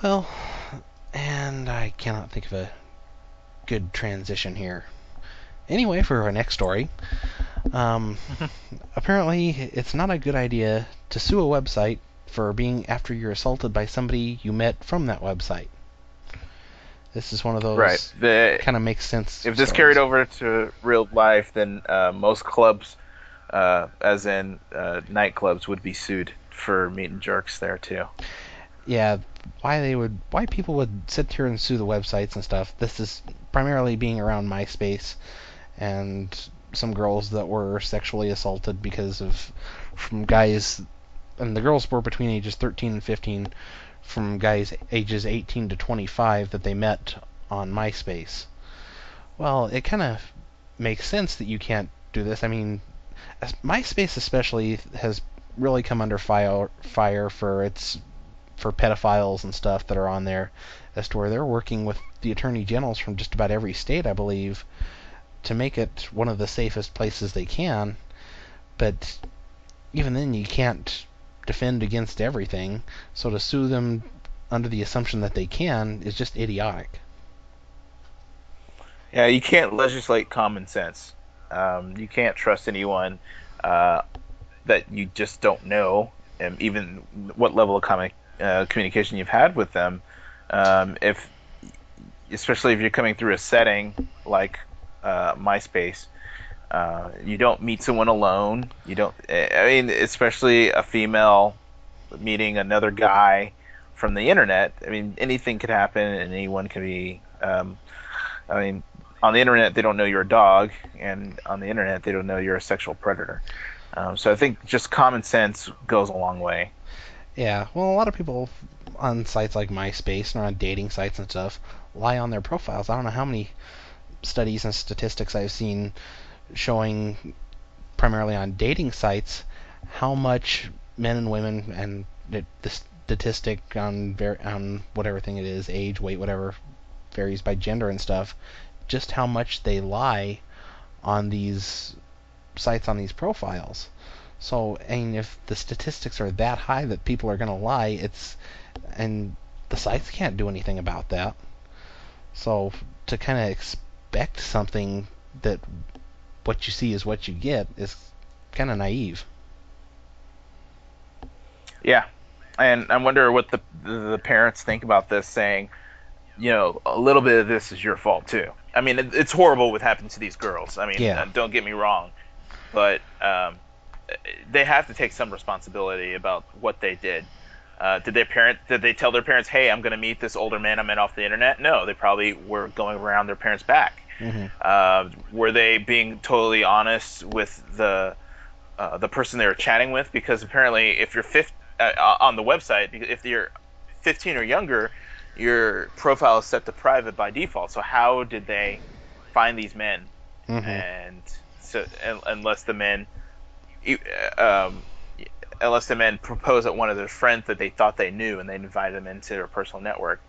Well, and I cannot think of a good transition here. Anyway, for our next story, apparently it's not a good idea to sue a website for being after you're assaulted by somebody you met from that website. This is one of those, right, kind of makes sense. If this carried over to real life, then most clubs, as in nightclubs, would be sued for meeting jerks there too. Yeah, why people would sit here and sue the websites and stuff. This is primarily being around MySpace and some girls that were sexually assaulted from guys, and the girls were between ages 13 and 15. From guys ages 18 to 25 that they met on MySpace. Well, it kind of makes sense that you can't do this. I mean, MySpace especially has really come under fire for pedophiles and stuff that are on there, as to where they're working with the attorney generals from just about every state, I believe, to make it one of the safest places they can. But even then, you can't defend against everything, so to sue them under the assumption that they can is just idiotic. Yeah, you can't legislate common sense. You can't trust anyone that you just don't know, and even what level of communication you've had with them, especially if you're coming through a setting like MySpace. You don't meet someone alone. Especially a female meeting another guy from the internet. I mean, anything could happen, and anyone could be. On the internet, they don't know you're a dog, and on the internet, they don't know you're a sexual predator. So I think just common sense goes a long way. Yeah. Well, a lot of people on sites like MySpace and on dating sites and stuff lie on their profiles. I don't know how many studies and statistics I've seen showing, primarily on dating sites, how much men and women, and the statistic on whatever thing it is, age, weight, whatever, varies by gender and stuff, just how much they lie on these sites, on these profiles. So, and if the statistics are that high that people are going to lie, and the sites can't do anything about that. So, to kind of expect something that what you see is what you get is kind of naive. Yeah, and I wonder what the parents think about this, saying, you know, a little bit of this is your fault too. I mean, it's horrible what happened to these girls. I mean, yeah. Don't get me wrong, but they have to take some responsibility about what they did. Did they tell their parents, hey, I'm going to meet this older man I met off the internet? No, they probably were going around their parents' back. Mm-hmm. Were they being totally honest with the person they were chatting with? Because apparently, if you're on the website, if you're 15 or younger, your profile is set to private by default. So how did they find these men? Mm-hmm. Unless the men proposed at one of their friends that they thought they knew, and they invited them into their personal network.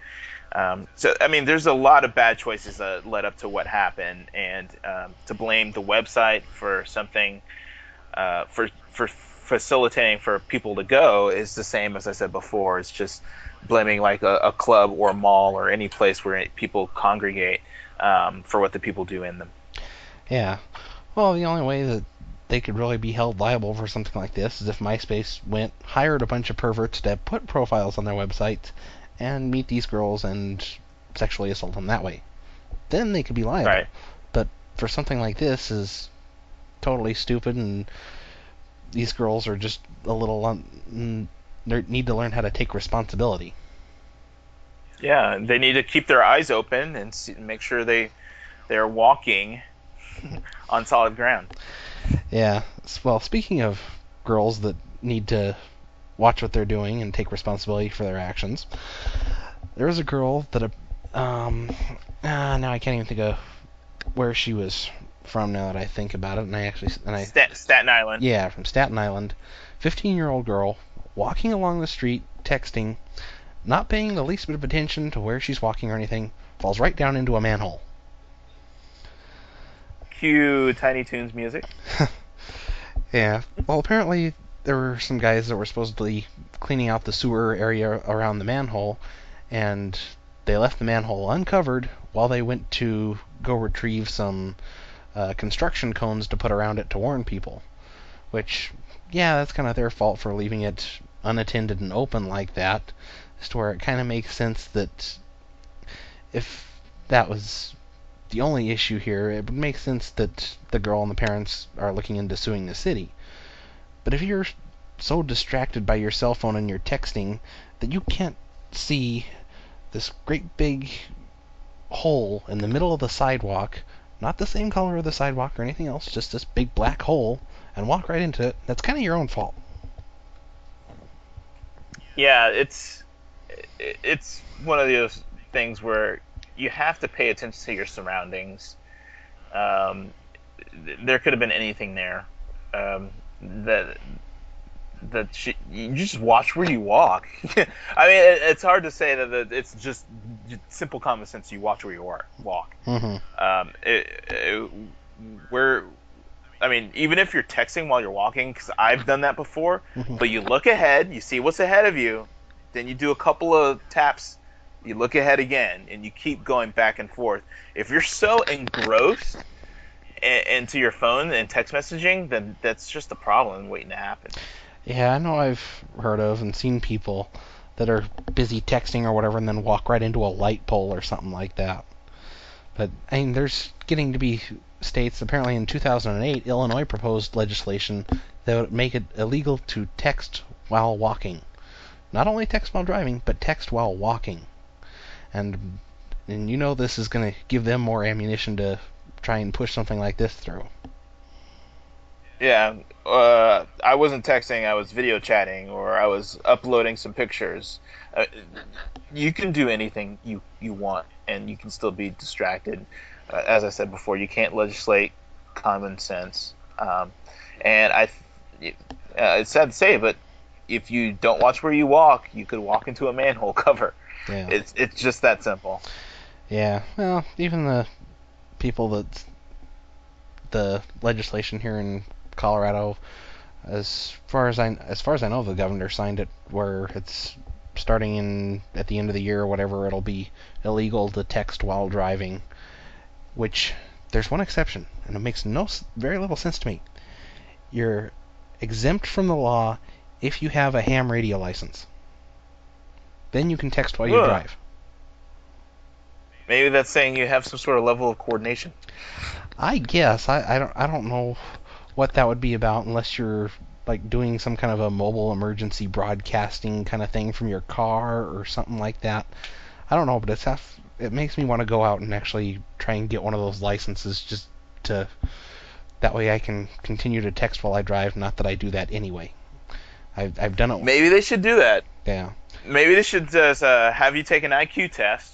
So, I mean, there's a lot of bad choices that led up to what happened, and to blame the website for something, for facilitating for people to go is the same as I said before. It's just blaming like a club or a mall or any place where people congregate for what the people do in them. Yeah. Well, the only way that they could really be held liable for something like this is if MySpace hired a bunch of perverts to put profiles on their websites and meet these girls and sexually assault them that way. Then they could be liable. Right. But for something like this is totally stupid, and these girls are just a little need to learn how to take responsibility. Yeah, they need to keep their eyes open and make sure they're walking on solid ground. Yeah. Well, speaking of girls that need to watch what they're doing and take responsibility for their actions, there was a girl that now I can't even think of where she was from. Now that I think about it, Staten Island. Yeah, from Staten Island, 15-year-old girl walking along the street, texting, not paying the least bit of attention to where she's walking or anything, falls right down into a manhole. Cue Tiny Toons music. Yeah. Well, apparently there were some guys that were supposedly cleaning out the sewer area around the manhole, and they left the manhole uncovered while they went to go retrieve some construction cones to put around it to warn people. Which, yeah, that's kind of their fault for leaving it unattended and open like that, as to where it kind of makes sense that if that was the only issue here, it would make sense that the girl and the parents are looking into suing the city. But if you're so distracted by your cell phone and your texting that you can't see this great big hole in the middle of the sidewalk, not the same color of the sidewalk or anything else, just this big black hole, and walk right into it, that's kind of your own fault. Yeah, it's one of those things where you have to pay attention to your surroundings. There could have been anything there. You just watch where you walk. I mean, it's hard to say that it's just simple common sense. You watch where you walk. Mm-hmm. Even if you're texting while you're walking, because I've done that before, but you look ahead, you see what's ahead of you, then you do a couple of taps. You look ahead again, and you keep going back and forth. If you're so engrossed into your phone and text messaging, then that's just a problem waiting to happen. Yeah, I know I've heard of and seen people that are busy texting or whatever and then walk right into a light pole or something like that. But, I mean, there's getting to be states. Apparently in 2008, Illinois proposed legislation that would make it illegal to text while walking. Not only text while driving, but text while walking. And you know this is going to give them more ammunition to try and push something like this through. Yeah, I wasn't texting, I was video chatting, or I was uploading some pictures. You can do anything you want, and you can still be distracted. As I said before, you can't legislate common sense. It's sad to say, but if you don't watch where you walk, you could walk into a manhole cover. Yeah. It's just that simple. Yeah, well, even the people that the legislation here in Colorado, as far as I know, the governor signed it where it's starting in at the end of the year or whatever, it'll be illegal to text while driving. Which there's one exception, and it makes very little sense to me. You're exempt from the law if you have a ham radio license. Then you can text while you drive. Maybe that's saying you have some sort of level of coordination. I guess I don't know what that would be about unless you're like doing some kind of a mobile emergency broadcasting kind of thing from your car or something like that. I don't know, but it makes me want to go out and actually try and get one of those licenses just to that way I can continue to text while I drive. Not that I do that anyway. I've done it. Maybe they should do that. Yeah. Maybe they should just have you take an IQ test.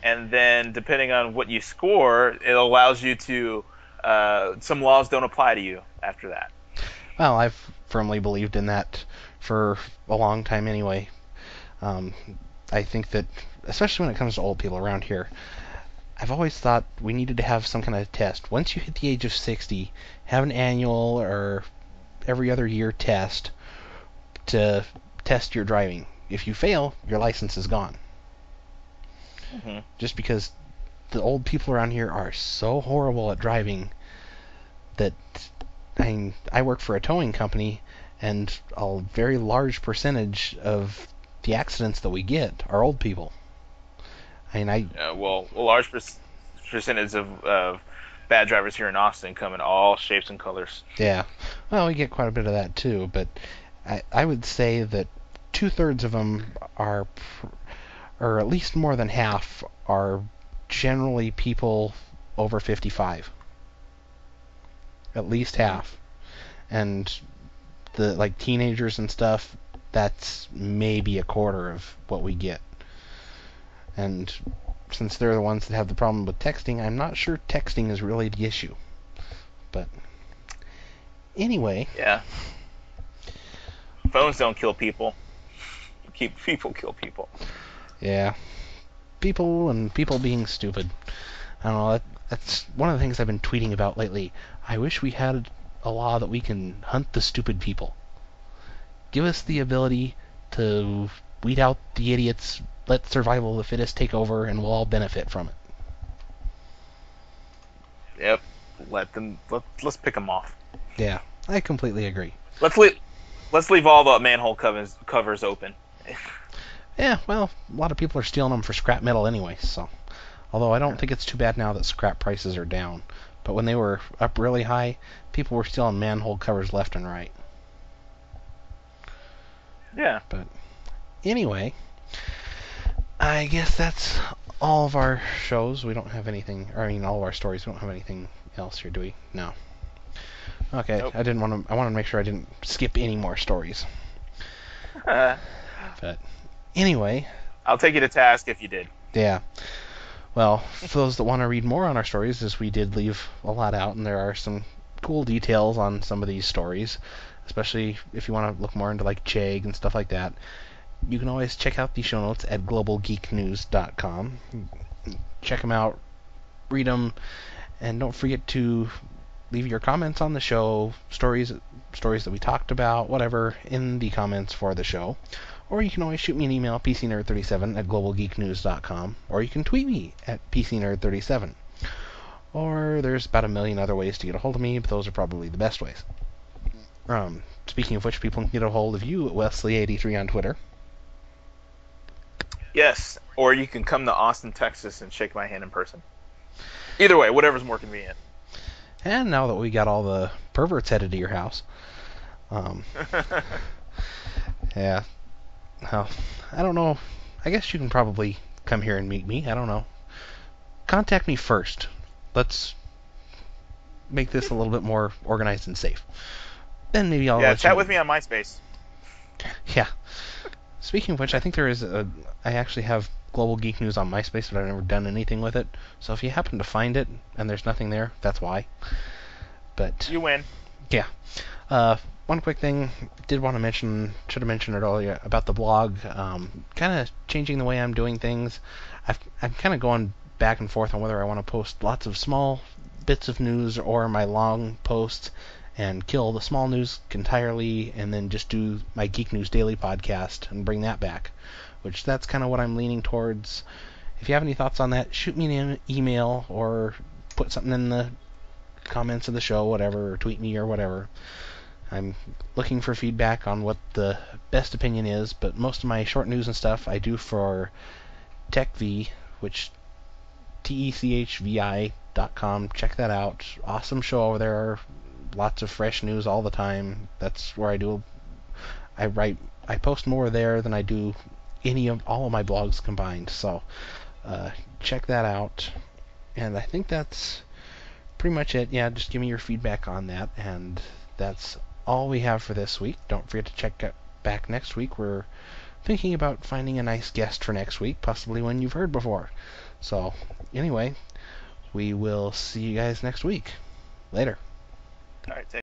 And then, depending on what you score, it allows you to. Some laws don't apply to you after that. Well, I've firmly believed in that for a long time, anyway. I think that, especially when it comes to old people around here, I've always thought we needed to have some kind of test. Once you hit the age of 60, have an annual or every other year test to test your driving. If you fail, your license is gone. Mm-hmm. Just because the old people around here are so horrible at driving that I work for a towing company, and a very large percentage of the accidents that we get are old people. I mean, a large percentage of bad drivers here in Austin come in all shapes and colors. Yeah, well, we get quite a bit of that too, but I would say that 2/3 of them are. Or at least more than half are generally people over 55. At least half. And the like teenagers and stuff, that's maybe 1/4 of what we get. And since they're the ones that have the problem with texting, I'm not sure texting is really the issue. But anyway. Yeah. Phones don't kill people. People kill people. Yeah, people being stupid. I don't know, that's one of the things I've been tweeting about lately. I wish we had a law that we can hunt the stupid people. Give us the ability to weed out the idiots, let survival of the fittest take over, and we'll all benefit from it. Yep, let's pick them off. Yeah, I completely agree. Let's leave all the manhole covers open. Yeah, well, a lot of people are stealing them for scrap metal anyway, so. Although I don't think it's too bad now that scrap prices are down. But when they were up really high, people were stealing manhole covers left and right. Yeah. But anyway, I guess that's all of our shows. We don't have anything, or I mean all of our stories. We don't have anything else here, do we? No. Okay, nope. I wanted to make sure I didn't skip any more stories. But anyway, I'll take you to task if you did. Yeah. Well, for those that want to read more on our stories, as we did leave a lot out, and there are some cool details on some of these stories, especially if you want to look more into like Chegg and stuff like that, you can always check out the show notes at globalgeeknews.com. Check them out, read them, and don't forget to leave your comments on the show, stories that we talked about, whatever, in the comments for the show. Or you can always shoot me an email, PCNerd37@globalgeeknews.com, or you can tweet me at PCNerd37. Or there's about a million other ways to get a hold of me, but those are probably the best ways. Speaking of which, people can get a hold of you at Wesley83 on Twitter. Yes, or you can come to Austin, Texas, and shake my hand in person. Either way, whatever's more convenient. And now that we got all the perverts headed to your house, yeah. Well, I don't know. I guess you can probably come here and meet me. I don't know. Contact me first. Let's make this a little bit more organized and safe. Then maybe I'll chat with me on MySpace. Yeah. Speaking of which, I think there is a. I actually have Global Geek News on MySpace, but I've never done anything with it. So if you happen to find it and there's nothing there, that's why. But you win. Yeah. One quick thing, did want to mention, should have mentioned it earlier, about the blog, kind of changing the way I'm doing things. I'm kind of going back and forth on whether I want to post lots of small bits of news or my long posts and kill the small news entirely and then just do my Geek News Daily podcast and bring that back, which that's kind of what I'm leaning towards. If you have any thoughts on that, shoot me an email or put something in the comments of the show, whatever, or tweet me or whatever. I'm looking for feedback on what the best opinion is, but most of my short news and stuff I do for TechV, which techvi.com. Check that out. Awesome show over there. Lots of fresh news all the time. That's where I post more there than I do any of all of my blogs combined. So check that out. And I think that's pretty much it. Yeah, just give me your feedback on that. And that's all we have for this week. Don't forget to check back next week. We're thinking about finding a nice guest for next week, possibly one you've heard before. So, anyway, we will see you guys next week. Later. All right,